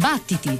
Battiti.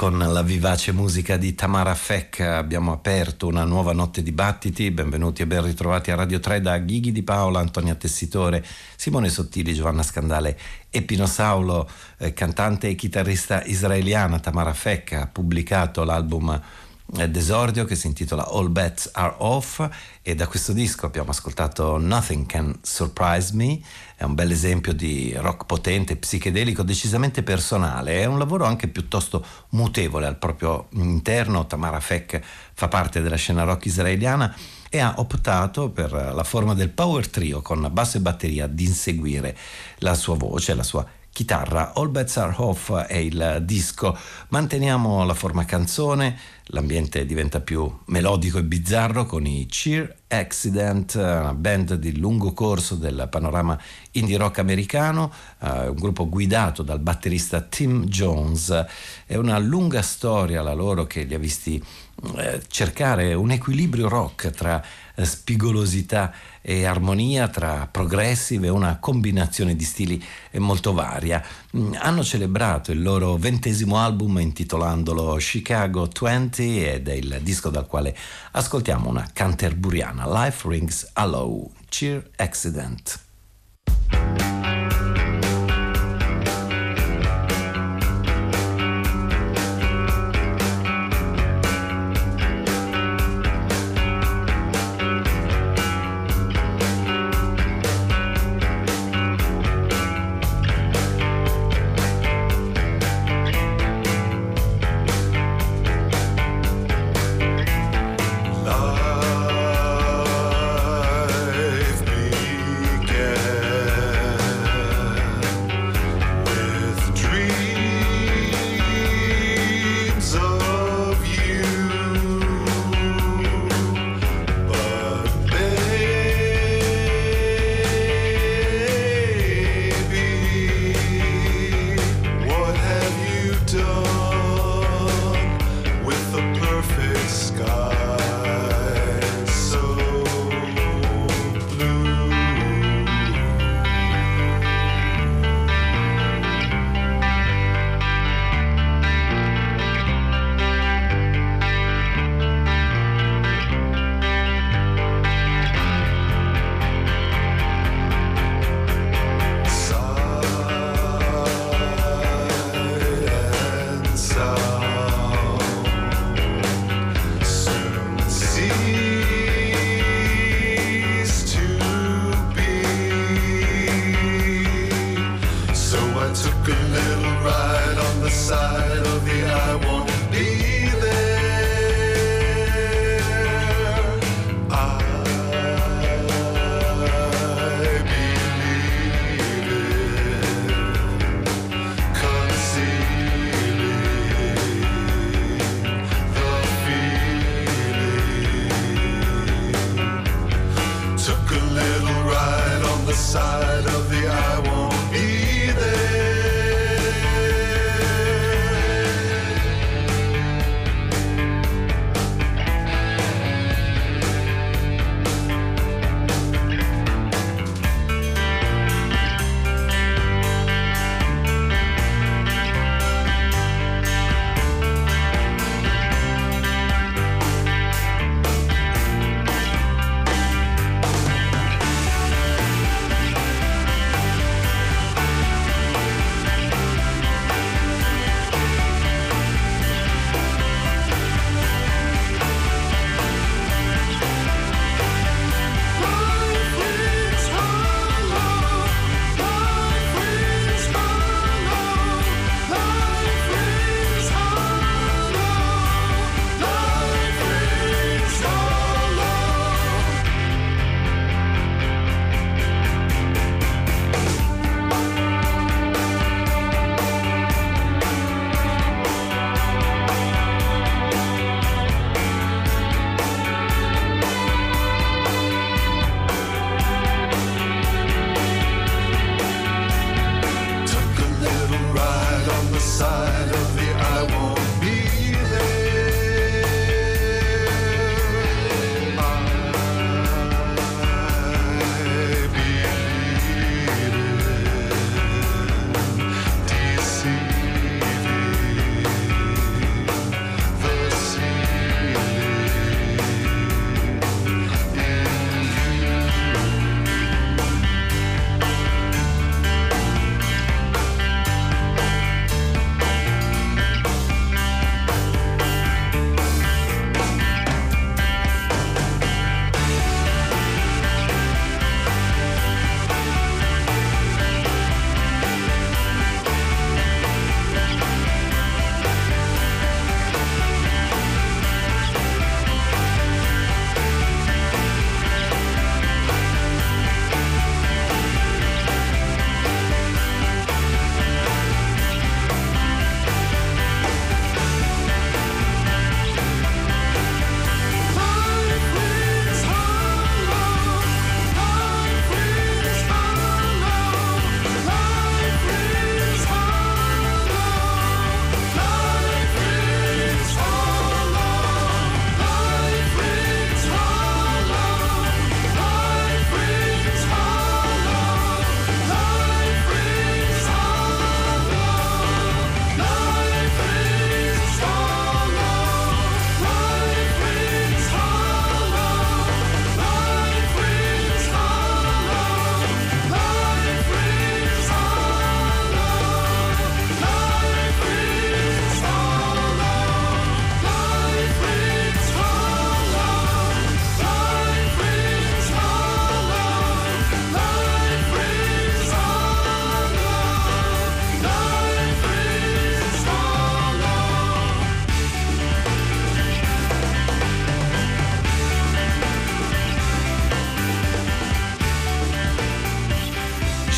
con la vivace musica di Tamara Fecca abbiamo aperto una nuova notte di battiti. Benvenuti e ben ritrovati a Radio 3 da Ghighi Di Paola, Antonia Tessitore, Simone Sottili, Giovanna Scandale e Pino Saulo. Cantante e chitarrista israeliana Tamara Fecca ha pubblicato l'album d'esordio che si intitola All Bats Are Off, e da questo disco abbiamo ascoltato Nothing Can Surprise Me. È un bel esempio di rock potente, psichedelico, decisamente personale. È un lavoro anche piuttosto mutevole al proprio interno. Tamara Fecca fa parte della scena rock israeliana e ha optato per la forma del power trio con basso e batteria ad inseguire la sua voce, la sua chitarra. All Bats Are Off è il disco. Manteniamo la forma canzone, l'ambiente diventa più melodico e bizzarro con i Cheer Accident, una band di lungo corso del panorama indie rock americano, un gruppo guidato dal batterista Tim Jones. È una lunga storia la loro, che li ha visti cercare un equilibrio rock tra spigolosità e armonia, tra progressive, una combinazione di stili molto varia. Hanno celebrato il loro 20° album intitolandolo Chicago 20, ed è il disco dal quale ascoltiamo una canterburiana, Life Rings Halo, Cheer Accident.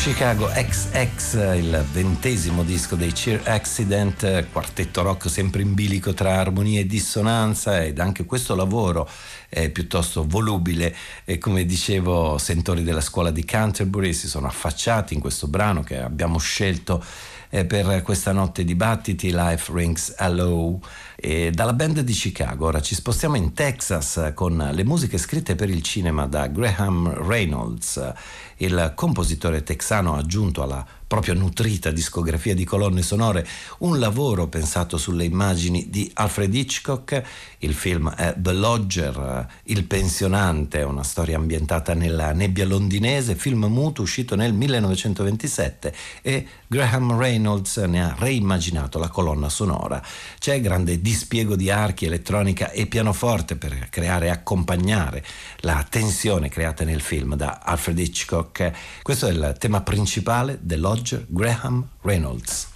Chicago XX, il 20° disco dei Cheer Accident, quartetto rock sempre in bilico tra armonia e dissonanza, ed anche questo lavoro è piuttosto volubile e, come dicevo, sentori della scuola di Canterbury si sono affacciati in questo brano che abbiamo scelto per questa notte di Battiti, Life Rings Halo, dalla band di Chicago. Ora ci spostiamo in Texas con le musiche scritte per il cinema da Graham Reynolds, il compositore texano ha aggiunto alla propria nutrita discografia di colonne sonore un lavoro pensato sulle immagini di Alfred Hitchcock. Il film è The Lodger, Il pensionante, una storia ambientata nella nebbia londinese, film muto uscito nel 1927, e Graham Reynolds ne ha reimmaginato la colonna sonora. C'è grande dispiego di archi, elettronica e pianoforte per creare e accompagnare la tensione creata nel film da Alfred Hitchcock. Questo è il tema principale del Lodger, Graham Reynolds.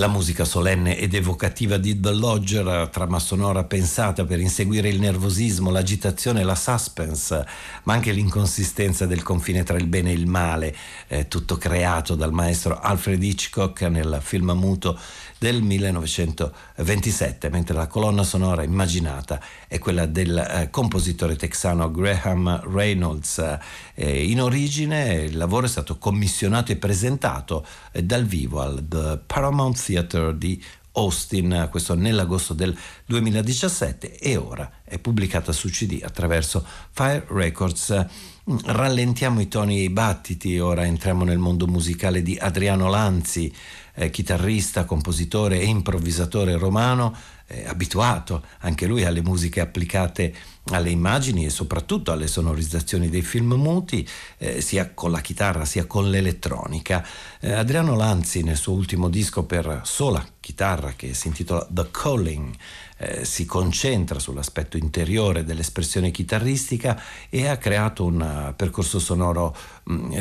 La musica solenne ed evocativa di The Lodger, trama sonora pensata per inseguire il nervosismo, l'agitazione, la suspense, ma anche l'inconsistenza del confine tra il bene e il male, tutto creato dal maestro Alfred Hitchcock nel film muto del 1927, mentre la colonna sonora immaginata è quella del compositore texano Graham Reynolds. In origine il lavoro è stato commissionato e presentato dal vivo al The Paramount Theatre di Austin, questo nell'agosto del 2017, e ora è pubblicata su CD attraverso Fire Records. Rallentiamo i toni e i battiti, ora entriamo nel mondo musicale di Adriano Lanzi, chitarrista, compositore e improvvisatore romano, abituato anche lui alle musiche applicate alle immagini e soprattutto alle sonorizzazioni dei film muti, sia con la chitarra sia con l'elettronica. Adriano Lanzi nel suo ultimo disco per sola chitarra, che si intitola The Calling, si concentra sull'aspetto interiore dell'espressione chitarristica e ha creato un percorso sonoro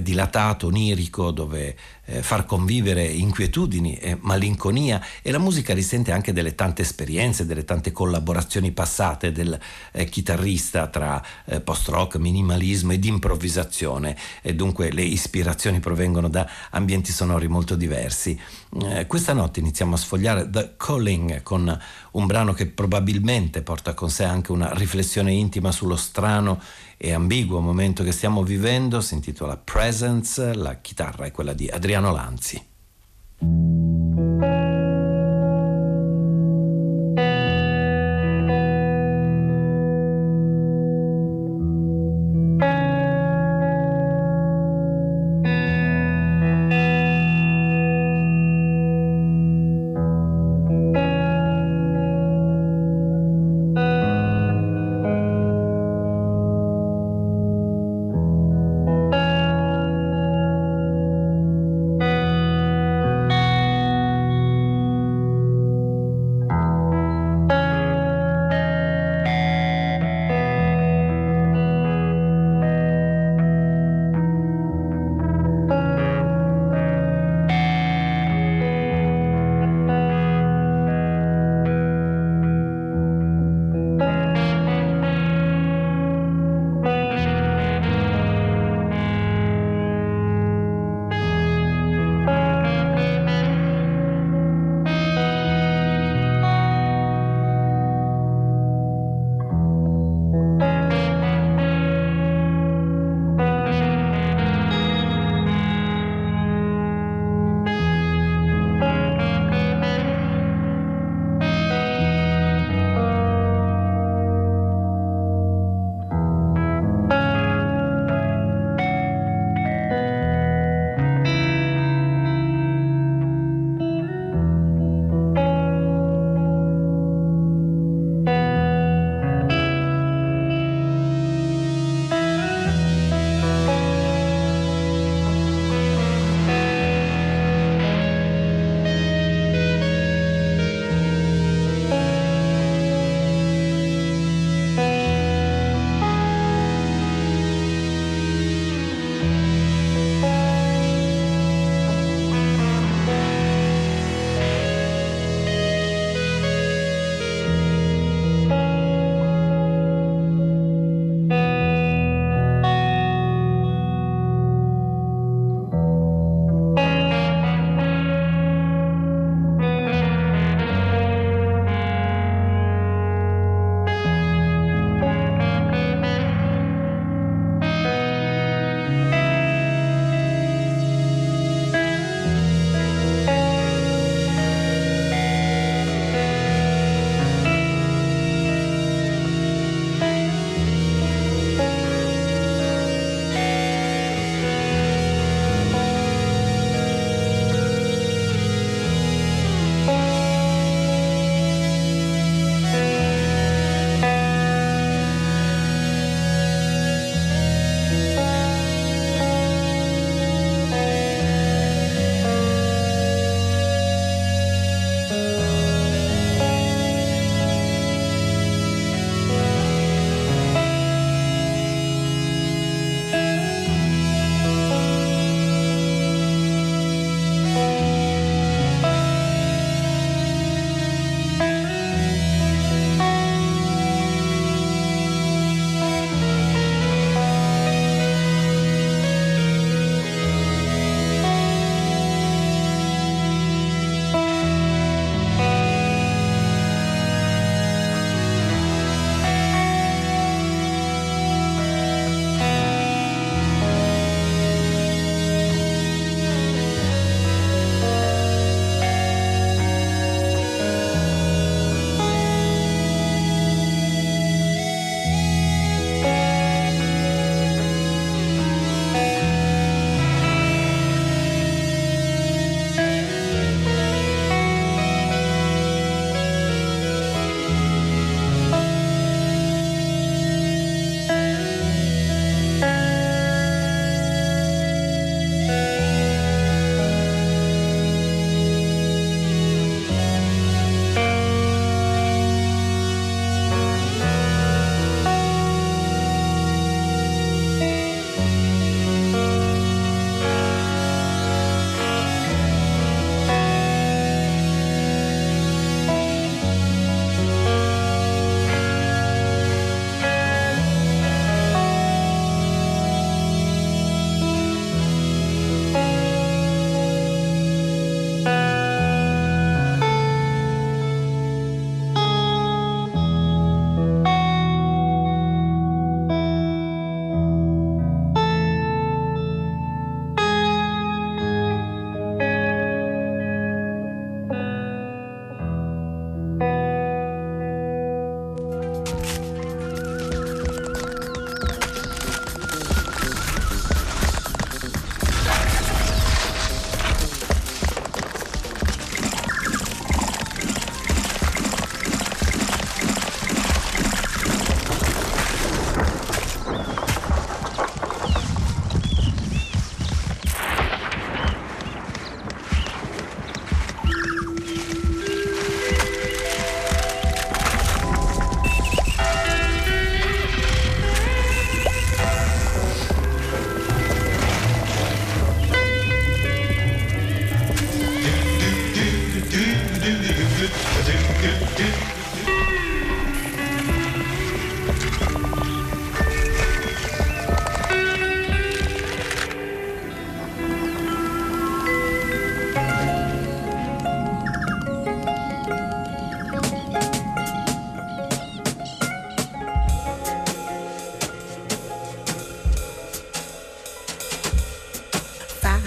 dilatato, onirico, dove far convivere inquietudini e malinconia, e la musica risente anche delle tante esperienze, delle tante collaborazioni passate del chitarrista tra post-rock, minimalismo ed improvvisazione, e dunque le ispirazioni provengono da ambienti sonori molto diversi. Questa notte iniziamo a sfogliare The Calling con un brano che probabilmente porta con sé anche una riflessione intima sullo strano e ambiguo momento che stiamo vivendo. Si intitola Presence, la chitarra è quella di Adriano Lanzi.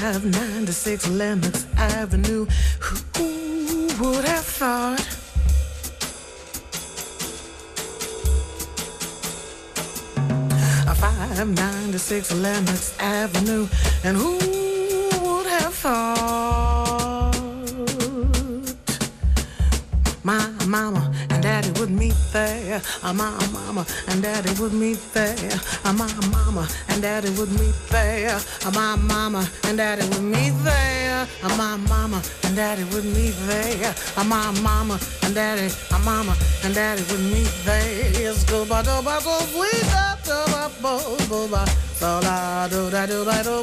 have 96 Lenox Avenue. Who would have thought? A 596 Lenox Avenue, and who would have thought? My mama and daddy would meet there. My mama and daddy would meet there. My mama and daddy would meet there. My mama and daddy would meet there. My mama and daddy would meet there. My mama and daddy, my mama and daddy would meet there. Yes, go ba do ba do we da do ba bo bo ba so la do da do ba do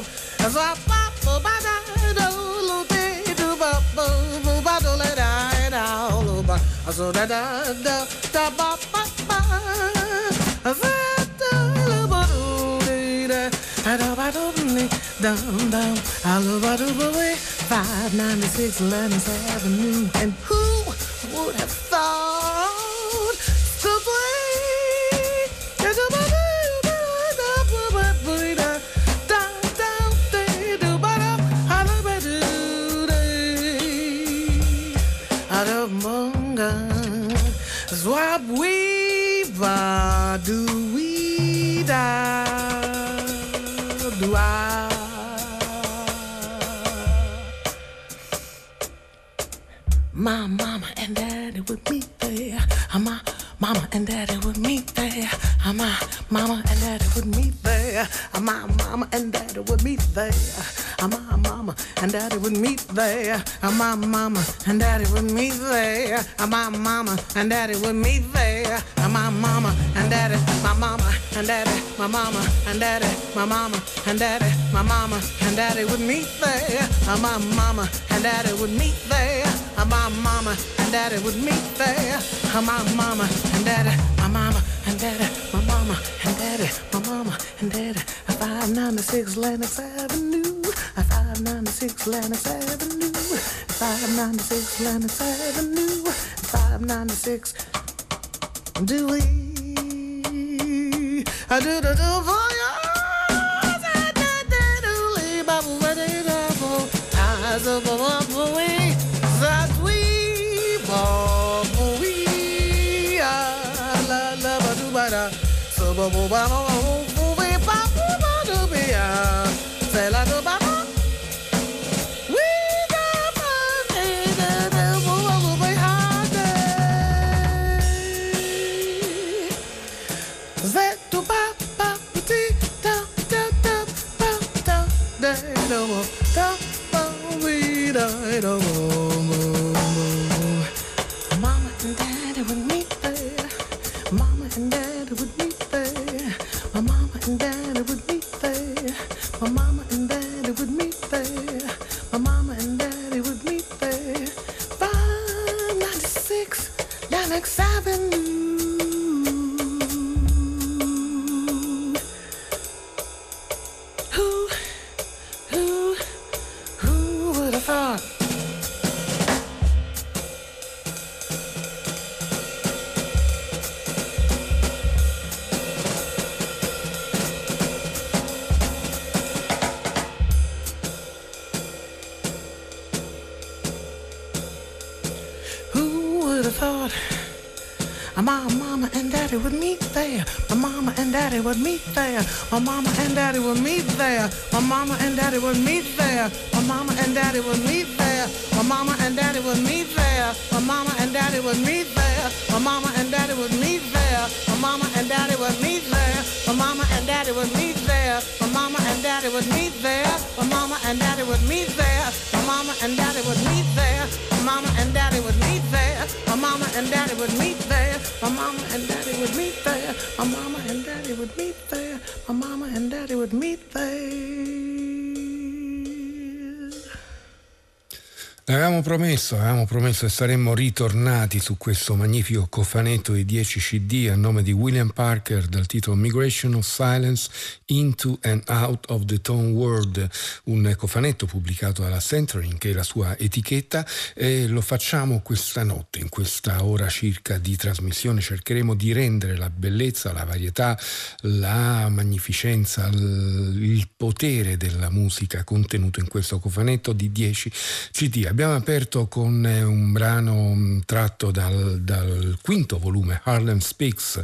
as I ba bo ba da do lo de do ba bo bo ba do la da. So da da da da ba ba ba da 596 Lenox Avenue, and who would have thought to play out of Munga, Zwab Weaver, do we da do I? My mama and daddy would meet there. My mama and daddy would meet there. My mama and daddy would meet there. My mama and daddy would meet there. My mama and daddy would meet there. My mama and daddy would meet there. My mama and daddy would meet there. My mama and daddy, my mama and daddy, my mama and daddy, my mama and daddy, my mama and daddy would meet there. My mama and daddy would meet there. My mama and daddy would meet there. My mama and daddy, my mama and daddy, my mama and daddy, my mama and daddy. 596 Lenox Avenue. 596 Lenox Avenue. 596 Lenox Avenue. 596. Do we? I do the do for you. I do do leave. I will let it go. I do go up for we. That we bob we are la la ba do ba da so ba bo ba bo we ba ba do be a say la do ba we da ba da da bo bo we ha day that do ba ba ti da da da ba da da do da ba we da do. My mama and daddy will meet there. My mama and daddy will meet there. My mama and daddy will meet there. My mama and daddy will meet there. My mama and daddy will meet there. My mama and daddy will meet there. My mama and daddy will meet there. My mama and daddy will meet there. My mama and daddy will meet there. My mama and daddy will meet there. My mama and daddy will meet there. My mama and daddy will meet there. My mama and daddy would meet there. My mama and daddy would meet there. My mama and daddy would meet there. My mama and daddy would meet there. Avevamo promesso che saremmo ritornati su questo magnifico cofanetto di 10 CD a nome di William Parker dal titolo Migration of Silence Into and Out of the Tone World, un cofanetto pubblicato dalla Centering, che è la sua etichetta, e lo facciamo questa notte, in questa ora circa di trasmissione. Cercheremo di rendere la bellezza, la varietà, la magnificenza, il potere della musica contenuto in questo cofanetto di 10 CD. Abbiamo aperto con un brano tratto dal quinto volume, Harlem Speaks,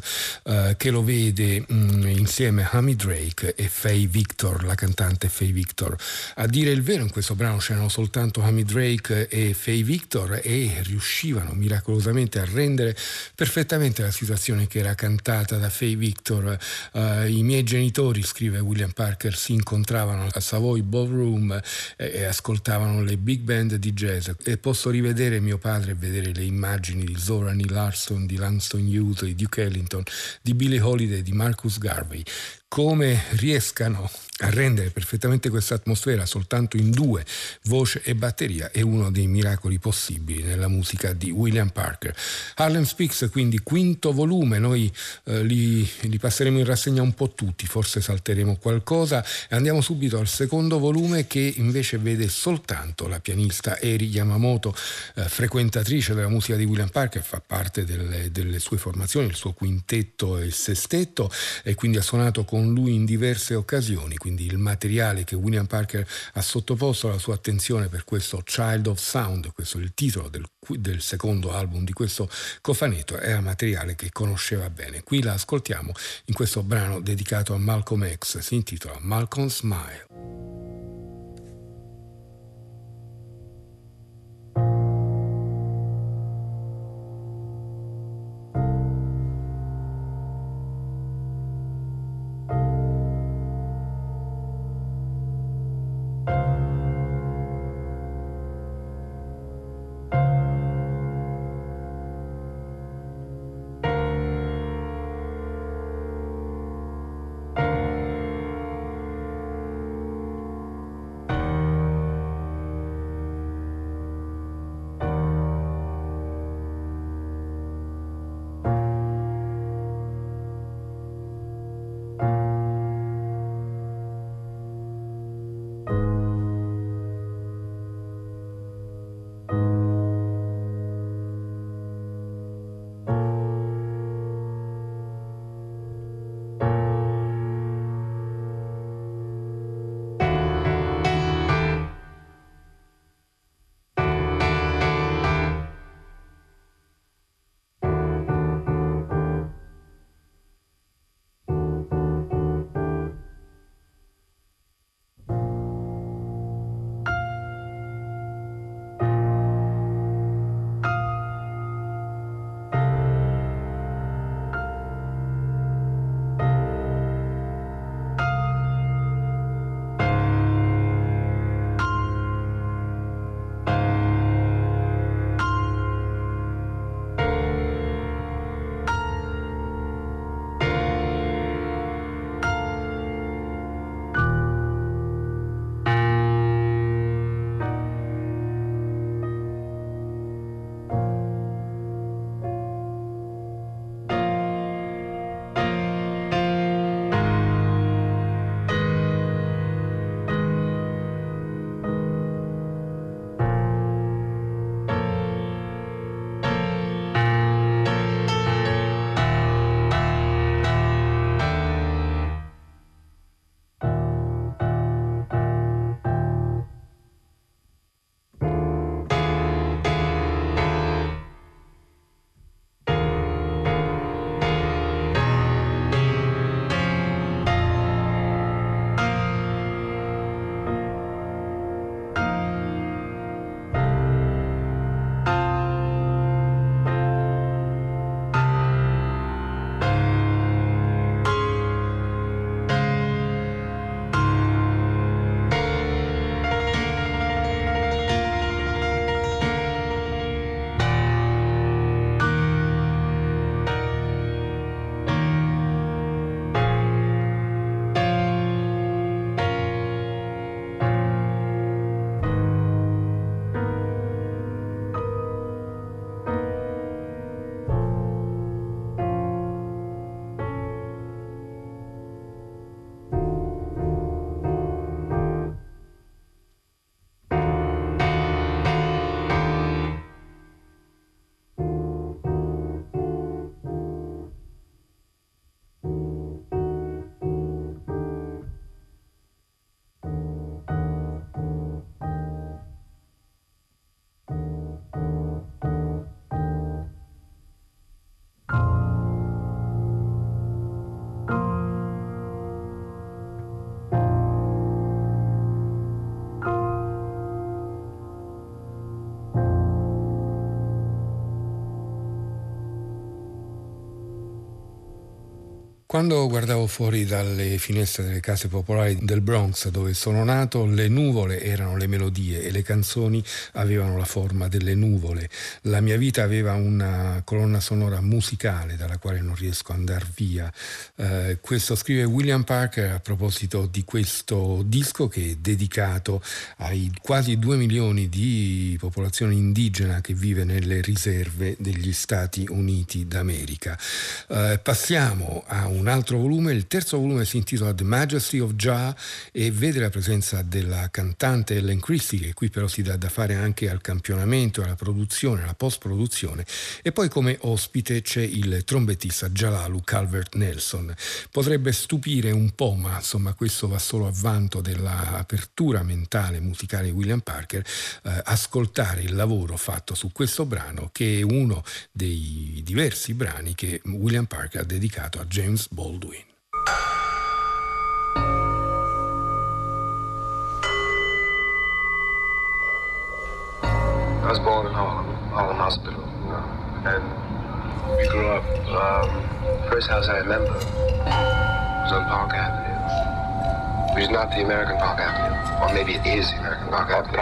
che lo vede insieme a Hamid Drake e Fay Victor, la cantante Fay Victor. A dire il vero, in questo brano c'erano soltanto Hamid Drake e Fay Victor, e riuscivano miracolosamente a rendere perfettamente la situazione che era cantata da Fay Victor. I miei genitori, scrive William Parker, si incontravano al Savoy Ballroom e ascoltavano le big band di jazz, e posso rivedere mio padre e vedere le immagini di Zora Neale Larson, di Langston Hughes, di Duke Ellington, di Billie Holiday, di Marcus Garvey. Come riescano a rendere perfettamente questa atmosfera soltanto in due, voce e batteria, è uno dei miracoli possibili nella musica di William Parker. Harlem Speaks, quindi, quinto volume. Noi li passeremo in rassegna un po' tutti, forse salteremo qualcosa, e andiamo subito al secondo volume, che invece vede soltanto la pianista Eri Yamamoto, frequentatrice della musica di William Parker, fa parte delle sue formazioni, il suo quintetto e il sestetto, e quindi ha suonato con lui in diverse occasioni. Quindi il materiale che William Parker ha sottoposto alla sua attenzione per questo Child of Sound, questo è il titolo del secondo album di questo cofanetto, era materiale che conosceva bene. Qui la ascoltiamo in questo brano dedicato a Malcolm X, si intitola Malcolm Smile. Quando guardavo fuori dalle finestre delle case popolari del Bronx, dove sono nato, le nuvole erano le melodie e le canzoni avevano la forma delle nuvole. La mia vita aveva una colonna sonora musicale dalla quale non riesco ad andar via. Questo scrive William Parker a proposito di questo disco, che è dedicato ai quasi 2 milioni di popolazione indigena che vive nelle riserve degli Stati Uniti d'America. Passiamo a un altro volume. Il terzo volume si intitola The Majesty of Jah e vede la presenza della cantante Ellen Christie, che qui però si dà da fare anche al campionamento, alla produzione, alla post-produzione, e poi come ospite c'è il trombettista Jalalu Calvert Nelson. Potrebbe stupire un po', ma insomma questo va solo a vanto dell'apertura mentale musicale di William Parker, ascoltare il lavoro fatto su questo brano, che è uno dei diversi brani che William Parker ha dedicato a James Baldwin. I was born in Harlem Hospital, you know, and we grew up. First house I remember was on Park Avenue, which is not the American Park Avenue, or maybe it is the American Park Avenue,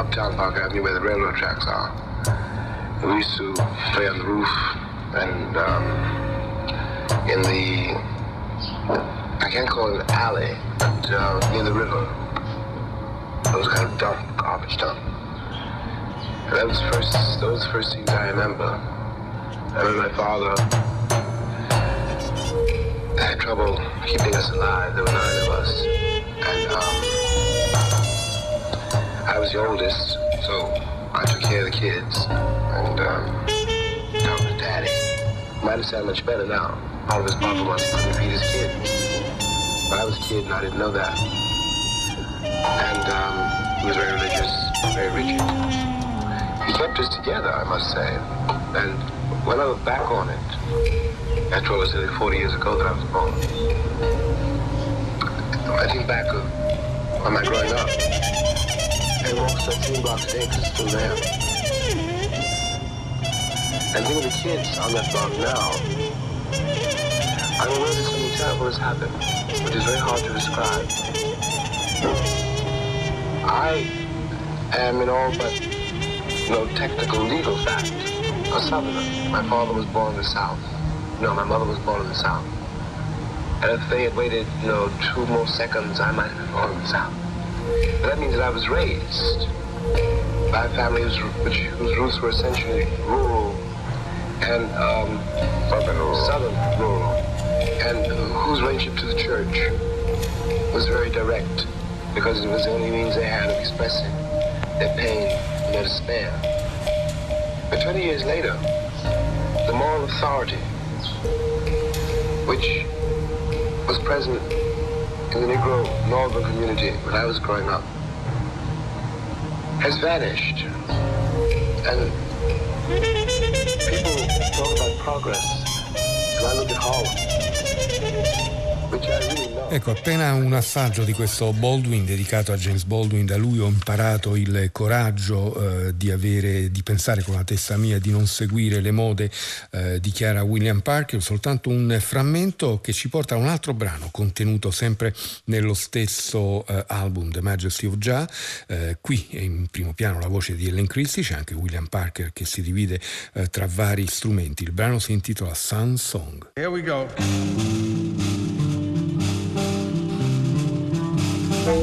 Uptown Park Avenue, where the railroad tracks are. And we used to play on the roof, and in the, I can't call it an alley, but near the river. It was kind of dump, garbage dump. And that was those first things I remember. I remember my father had trouble keeping us alive. There were 9 of us. And I was the oldest, so I took care of the kids. And I was daddy. Might have sounded much better now. All of his papa wants to feed his kid. But I was a kid and I didn't know that. And he was very religious, very rigid. He kept us together, I must say. And when I look back on it, after all, it was nearly 40 years ago that I was born. I think back on my growing up. And walk 13 blocks a day because it's still there. And think of the kids on that block now. I don't know that something terrible has happened, which is very hard to describe. I am in all but no technical legal fact a Southerner. My father was born in the South. No, my mother was born in the South. And if they had waited, you know, 2 more seconds, I might have been born in the South. But that means that I was raised by a family whose roots were essentially rural and southern rural. And whose relationship to the church was very direct, because it was the only means they had of expressing their pain and their despair. But 20 years later, the moral authority, which was present in the Negro northern community when I was growing up, has vanished. And people talk about progress, and I look at Harlem. Ecco, appena un assaggio di questo Baldwin dedicato a James Baldwin. Da lui ho imparato il coraggio di pensare con la testa mia, di non seguire le mode, dichiara William Parker. Soltanto un frammento che ci porta a un altro brano contenuto sempre nello stesso album, The Majesty of Jah. Qui è in primo piano la voce di Ellen Christie, c'è anche William Parker che si divide tra vari strumenti. Il brano si intitola Sun Song. Here we go. Say I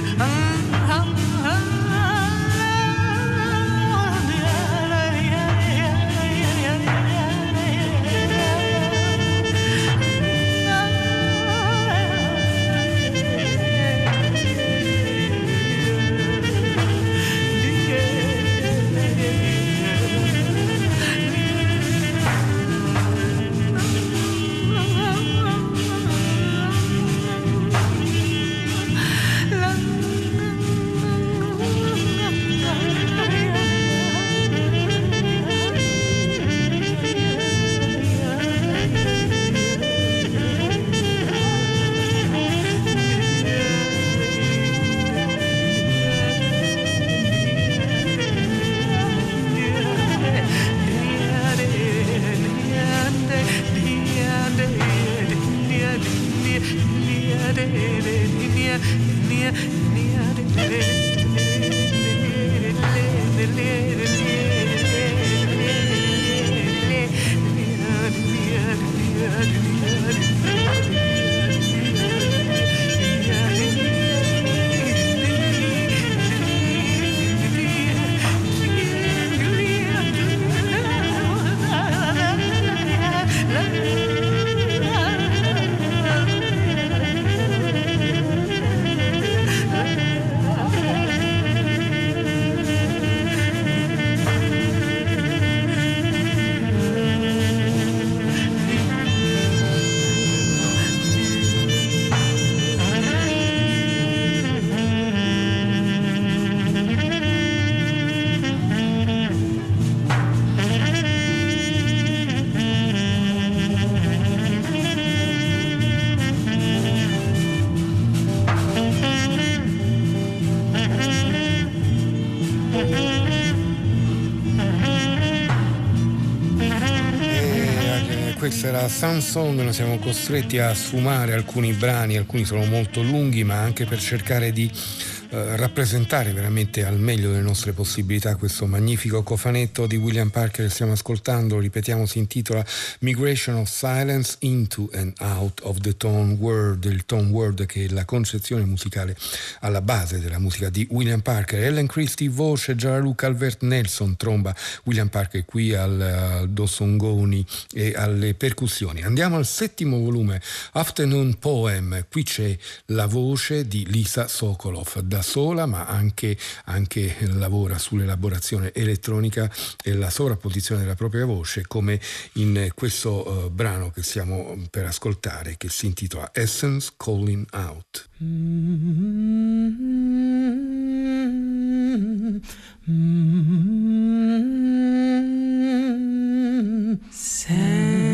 it. Era Samsung, noi siamo costretti a sfumare alcuni brani, alcuni sono molto lunghi, ma anche per cercare di rappresentare veramente al meglio delle nostre possibilità questo magnifico cofanetto di William Parker che stiamo ascoltando. Ripetiamo, si intitola Migration of Silence Into and Out of the Tone World, il Tone World che è la concezione musicale alla base della musica di William Parker. Ellen Christie, voce; Gianluca Calvert Nelson, tromba; William Parker qui al dossongoni e alle percussioni. Andiamo al settimo volume, Afternoon Poem. Qui c'è la voce di Lisa Sokolov, da sola, ma anche lavora sull'elaborazione elettronica e la sovrapposizione della propria voce, come in questo brano che stiamo per ascoltare, che si intitola Essence Calling Out. Sadness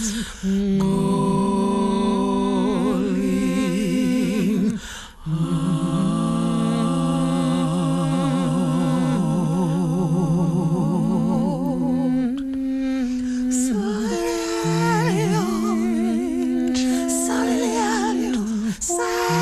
birds calling out. Silent, silent, silent.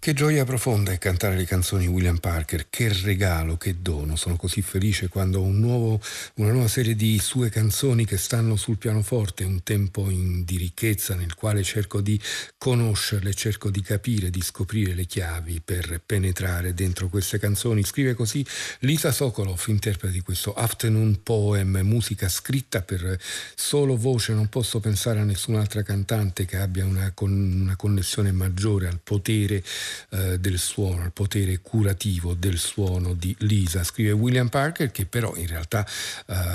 Che gioia profonda è cantare le canzoni di William Parker, che regalo, che dono. Sono così felice quando ho una nuova serie di sue canzoni che stanno sul pianoforte, un tempo di ricchezza nel quale cerco di conoscerle, cerco di capire, di scoprire le chiavi per penetrare dentro queste canzoni. Scrive così Lisa Sokolov, interpreta di questo Afternoon Poem, musica scritta per solo voce. Non posso pensare a nessun'altra cantante che abbia una connessione maggiore al potere del suono, al potere curativo del suono di Lisa. Scrive William Parker, che però in realtà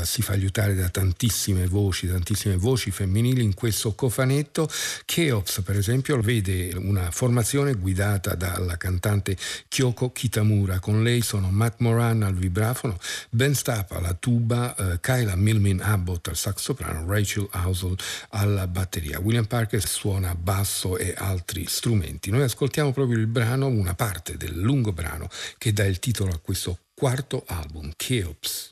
si fa aiutare da tantissime voci femminili in questo cofanetto. Cheops, per esempio, vede una formazione guidata dalla cantante Kyoko Kitamura. Con lei sono Matt Moran al vibrafono, Ben Stapp alla tuba, Kyla Milman Abbott al sax soprano, Rachel Housel alla batteria. William Parker suona basso e altri strumenti. Noi ascoltiamo proprio il brano, una parte del lungo brano che dà il titolo a questo quarto album, Cheops.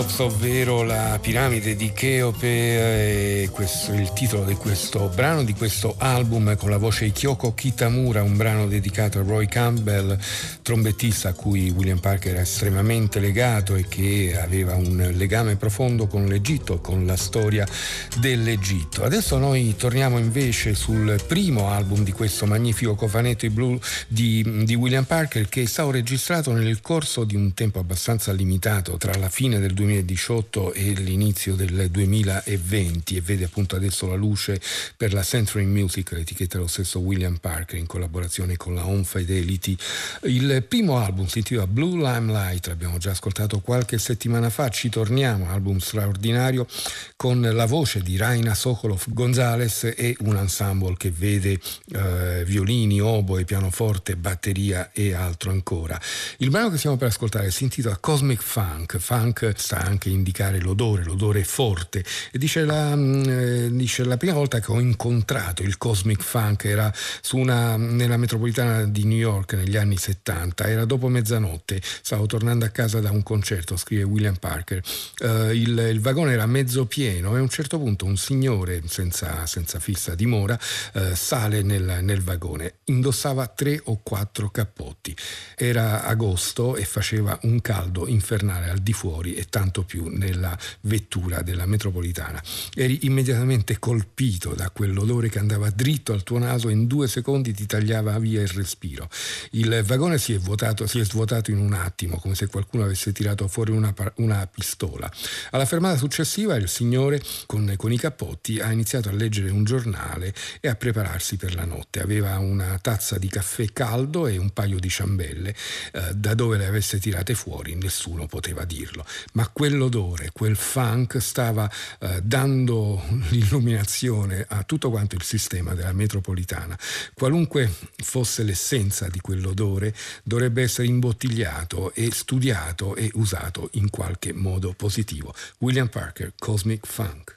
Cheops, ovvero la piramide di Cheope, questo è il titolo di questo brano, di questo album, con la voce di Kyoko Kitamura, un brano dedicato a Roy Campbell, trombettista a cui William Parker era estremamente legato e che aveva un legame profondo con l'Egitto, con la storia dell'Egitto. Adesso noi torniamo invece sul primo album di questo magnifico cofanetto di William Parker, che è stato registrato nel corso di un tempo abbastanza limitato, tra la fine del 2018 e l'inizio del 2020, e vede appunto adesso la luce per la Century Music, l'etichetta dello stesso William Parker in collaborazione con la Home Fidelity. Il primo album si intitola Blue Limelight, l'abbiamo già ascoltato qualche settimana fa, ci torniamo, album straordinario con la voce di Raina Sokolov Gonzalez e un ensemble che vede violini, oboe, pianoforte, batteria e altro ancora. Il brano che stiamo per ascoltare si intitola Cosmic Funk. Funk sta anche a indicare l'odore forte, e dice la prima volta che ho incontrato il Cosmic Funk era nella metropolitana di New York negli anni 70, era dopo mezzanotte, stavo tornando a casa da un concerto, scrive William Parker, il vagone era mezzo pieno e a un certo punto un signore senza fissa dimora sale nel vagone, indossava 3 o 4 cappotti, era agosto e faceva un caldo infernale al di fuori e tanto più nella vettura della metropolitana. Eri immediatamente colpito da quell'odore che andava dritto al tuo naso e in 2 secondi ti tagliava via il respiro. Il vagone si è svuotato in un attimo, come se qualcuno avesse tirato fuori una pistola. Alla fermata successiva il signore con i cappotti ha iniziato a leggere un giornale e a prepararsi per la notte. Aveva una tazza di caffè caldo e un paio di ciambelle, da dove le avesse tirate fuori nessuno poteva dirlo, ma quell'odore, quel funk stava dando l'illuminazione a tutto quanto il sistema della metropolitana. Qualunque fosse l'essenza di quell'odore dovrebbe essere imbottigliato e studiato e usato in qualche modo positivo. William Parker, Cosmic Funk.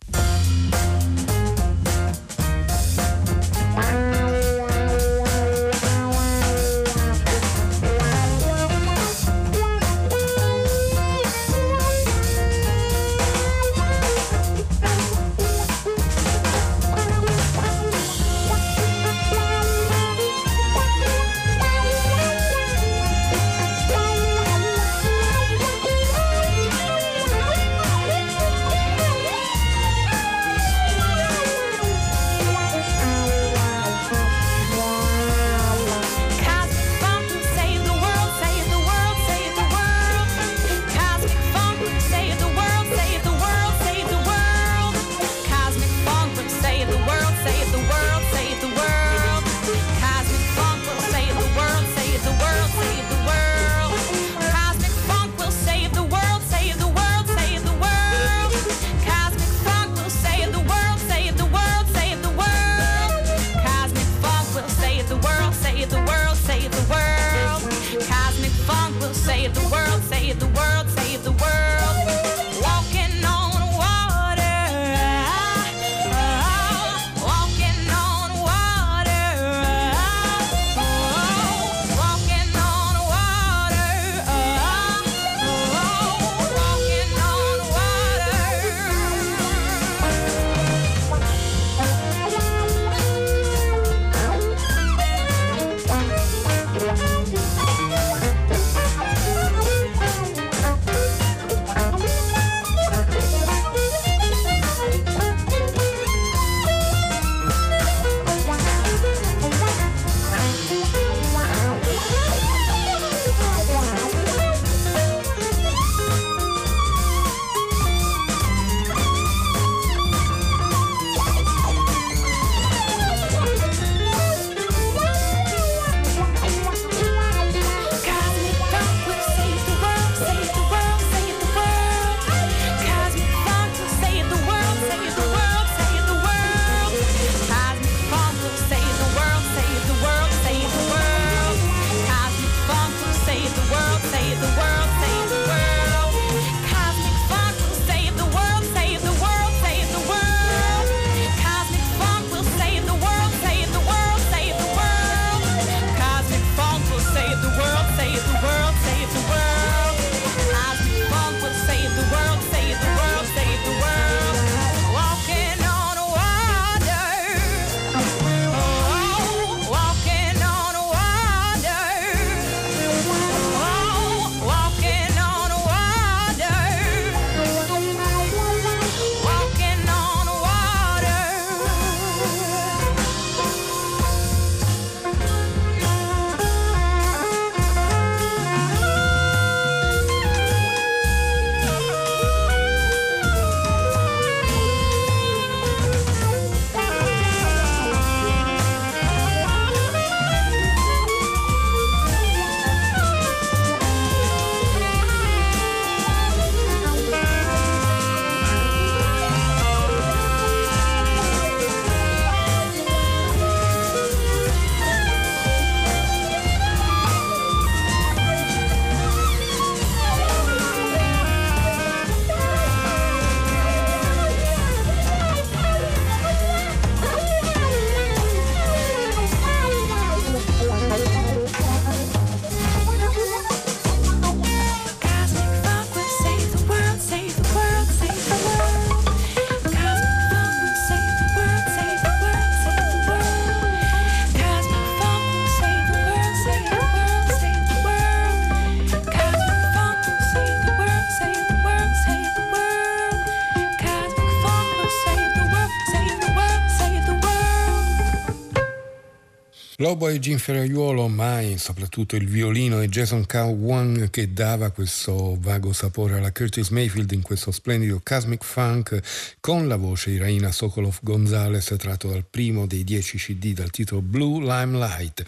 Lobo e Jim Ferraiuolo, mai, soprattutto il violino e Jason Cowan che dava questo vago sapore alla Curtis Mayfield in questo splendido Cosmic Funk con la voce di Raina Sokolov Gonzalez, tratto dal primo dei 10 CD dal titolo Blue Limelight.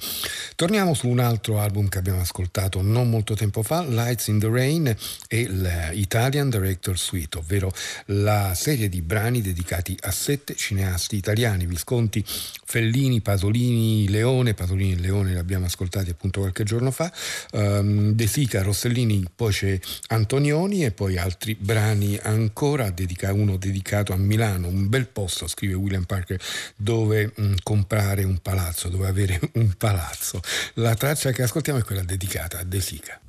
Torniamo su un altro album che abbiamo ascoltato non molto tempo fa, Lights in the Rain e l'Italian Director Suite, ovvero la serie di brani dedicati a 7 cineasti italiani: Visconti, Fellini, Pasolini, Leone. Pasolini e Leone li abbiamo ascoltati appunto qualche giorno fa, De Sica, Rossellini, poi c'è Antonioni e poi altri brani ancora, uno dedicato a Milano, un bel posto, scrive William Parker, dove comprare un palazzo, dove avere un palazzo. La traccia che ascoltiamo è quella dedicata a De Sica.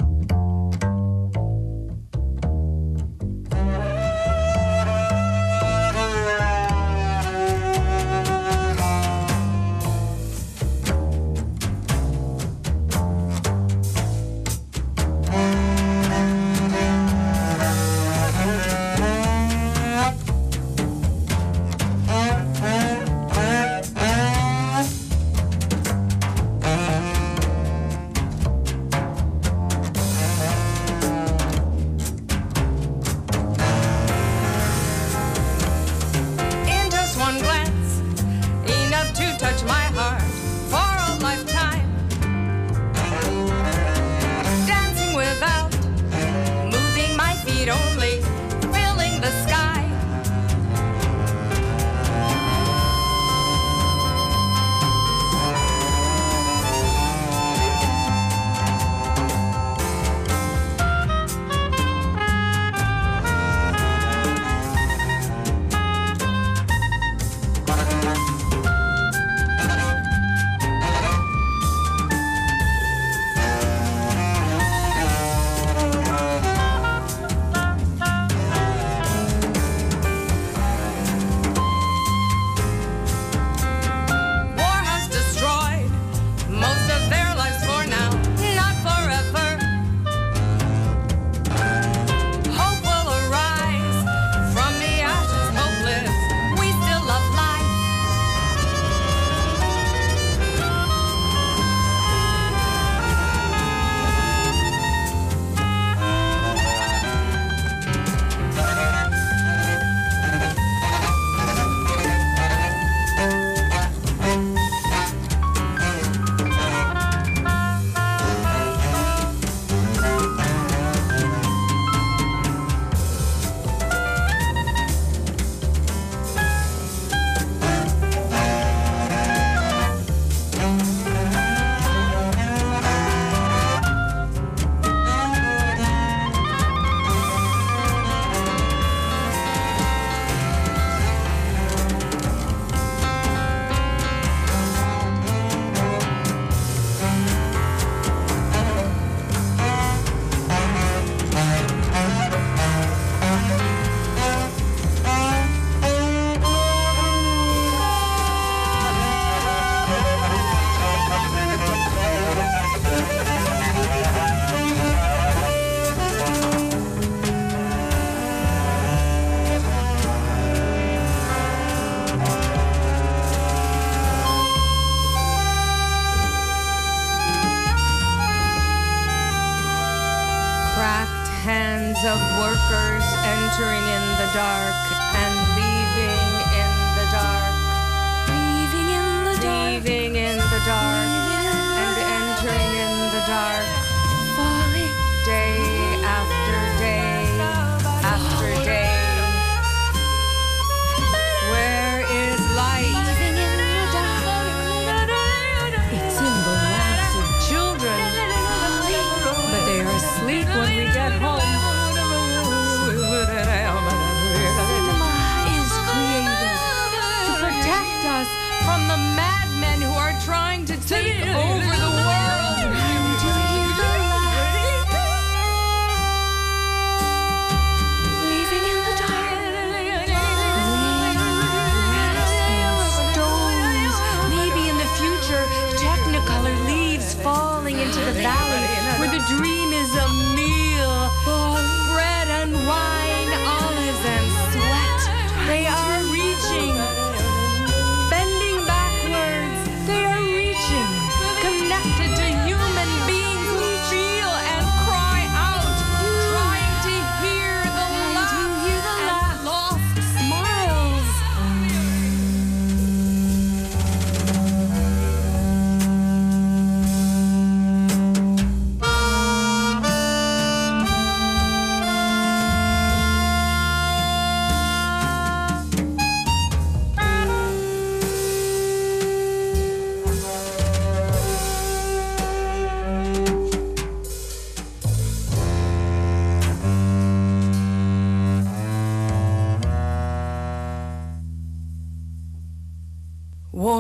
Sleep when we get home.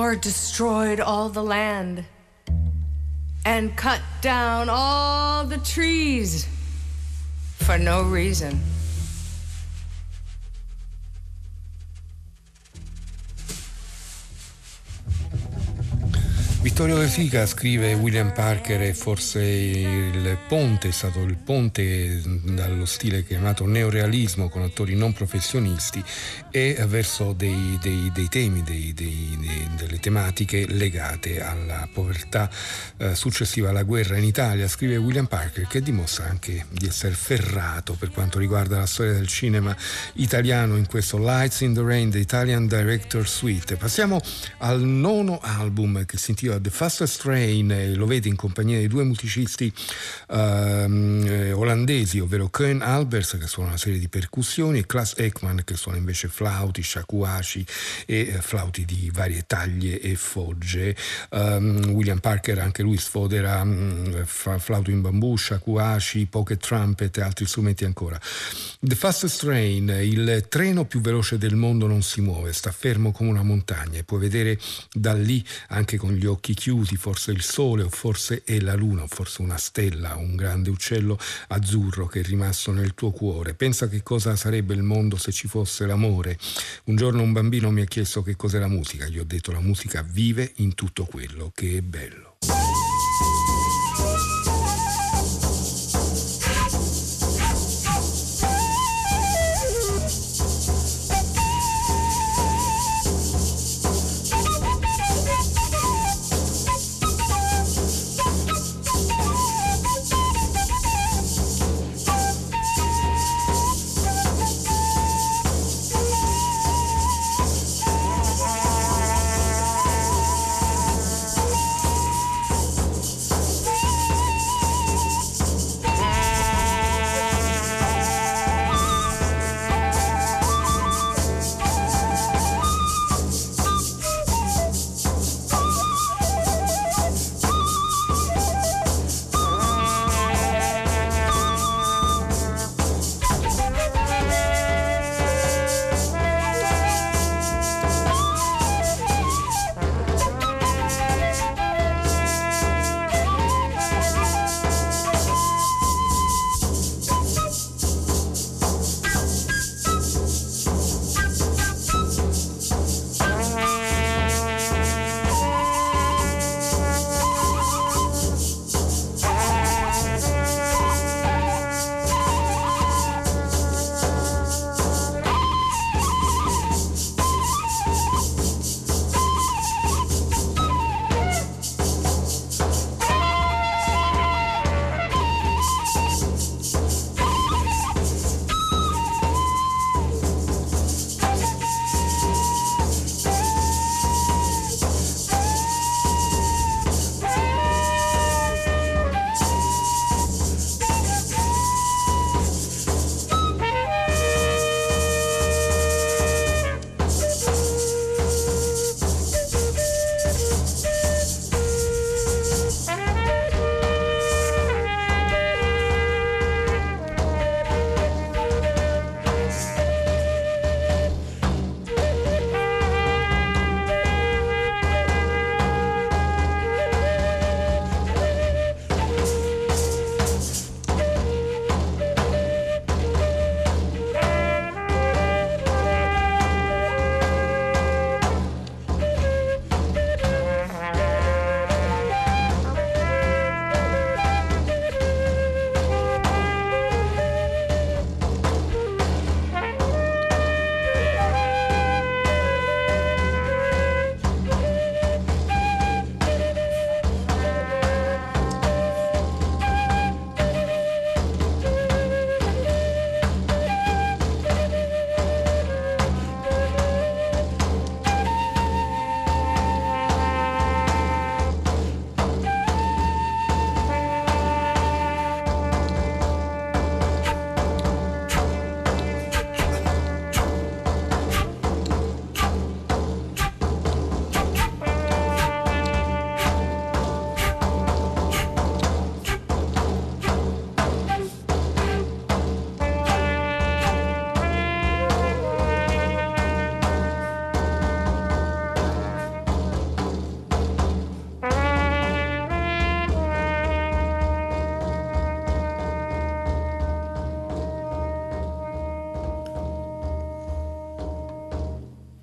war destroyed all the land and cut down all the trees for no reason. Vittorio De Sica, scrive William Parker, è forse il ponte, è stato il ponte dallo stile chiamato neorealismo con attori non professionisti e verso dei temi, delle tematiche legate alla povertà successiva alla guerra in Italia, scrive William Parker, che dimostra anche di essere ferrato per quanto riguarda la storia del cinema italiano in questo Lights in the Rain, The Italian Director Suite. Passiamo al nono album, che si intitola The Fastest Train, lo vede in compagnia di due musicisti olandesi, ovvero Koen Albers, che suona una serie di percussioni, e Klaas Ekman, che suona invece flauti, shakuhachi e flauti di varie taglie e fogge. William Parker anche lui sfodera flauto in bambù, shakuhachi, pocket trumpet e altri strumenti ancora. The Fastest Train, il treno più veloce del mondo non si muove, sta fermo come una montagna e puoi vedere da lì anche con gli occhi chiusi, forse il sole o forse è la luna o forse una stella, un grande uccello azzurro che è rimasto nel tuo cuore. Pensa che cosa sarebbe il mondo se ci fosse l'amore. Un giorno un bambino mi ha chiesto che cos'è la musica, gli ho detto la musica vive in tutto quello che è bello.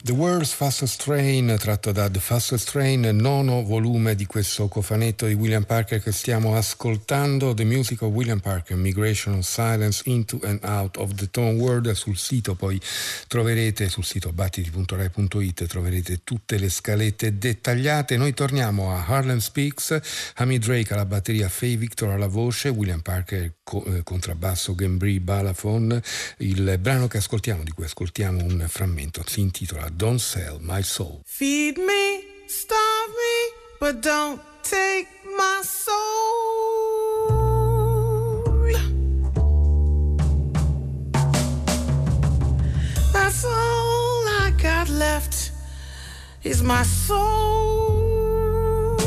The World's Fastest Train, tratto da The Fastest Train, nono volume di questo cofanetto di William Parker che stiamo ascoltando, The Music of William Parker, Migration of Silence Into and Out of the Tone World. Sul sito poi troverete, sul sito battiti.rai.it, troverete tutte le scalette dettagliate. Noi torniamo a Harlem Speaks, Hamid Drake alla batteria, Fay Victor alla voce, William Parker contrabbasso, Gambri balafon. Il brano che ascoltiamo, di cui ascoltiamo un frammento, si intitola Don't Sell My Soul. Feed me, starve me, but don't take my soul. That's all I got left is my soul.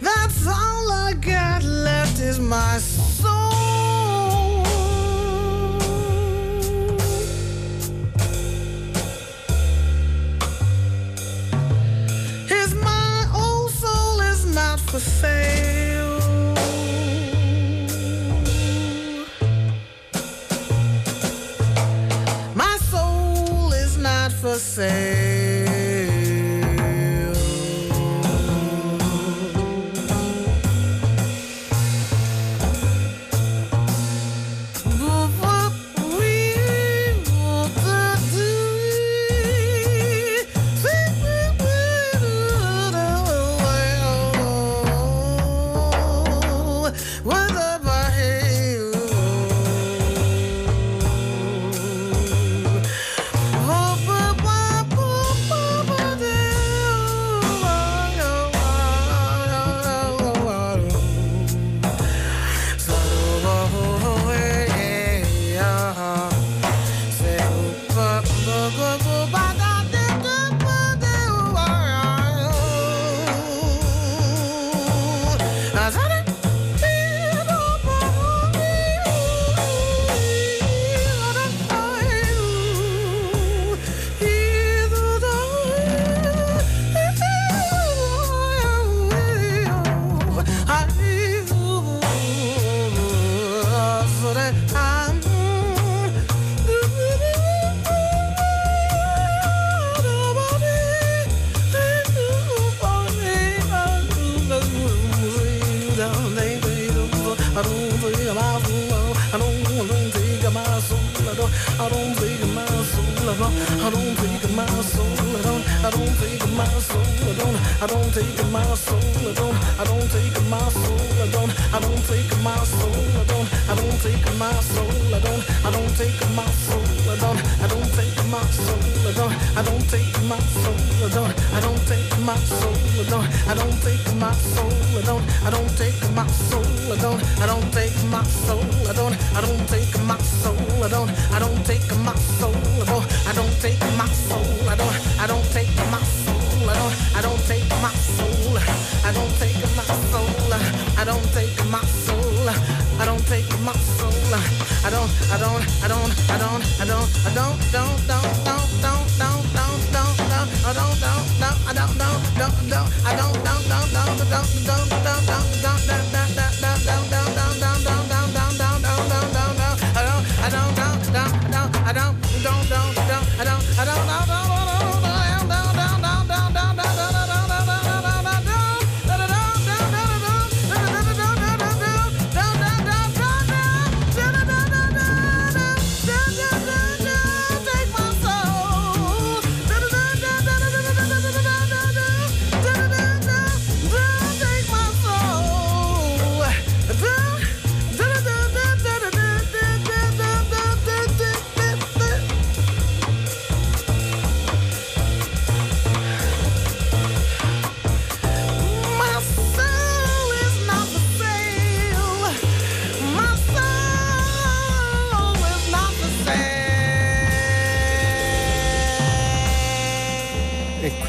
That's all I got left is my soul. For sale, my soul is not for sale. But what we want to do,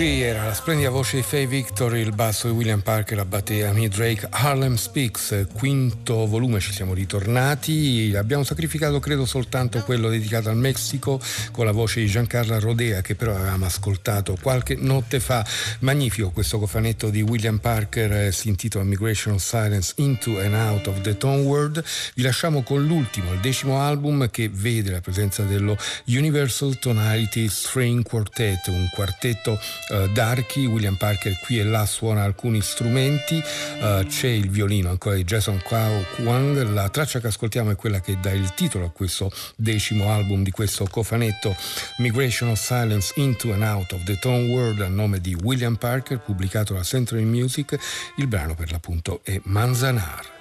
qui era la splendida voce di Fay Victor, il basso di William Parker, la batteria Hamid Drake, Harlem Speaks, quinto volume, ci siamo ritornati, abbiamo sacrificato credo soltanto quello dedicato al Messico con la voce di Giancarla Rodea, che però avevamo ascoltato qualche notte fa. Magnifico questo cofanetto di William Parker, si intitola Migration of Silence Into and Out of the Tone World. Vi lasciamo con l'ultimo, il 10° album, che vede la presenza dello Universal Tonality String Quartet, un quartetto d'archi. William Parker qui e là suona alcuni strumenti, c'è il violino ancora di Jason Kwao Kwang. La traccia che ascoltiamo è quella che dà il titolo a questo 10° album di questo cofanetto, Migration of Silence Into and Out of the Tone World, a nome di William Parker, pubblicato da Century Music. Il brano per l'appunto è Manzanar.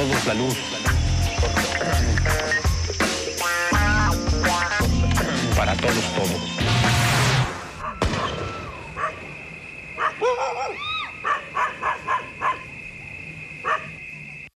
todos la luz.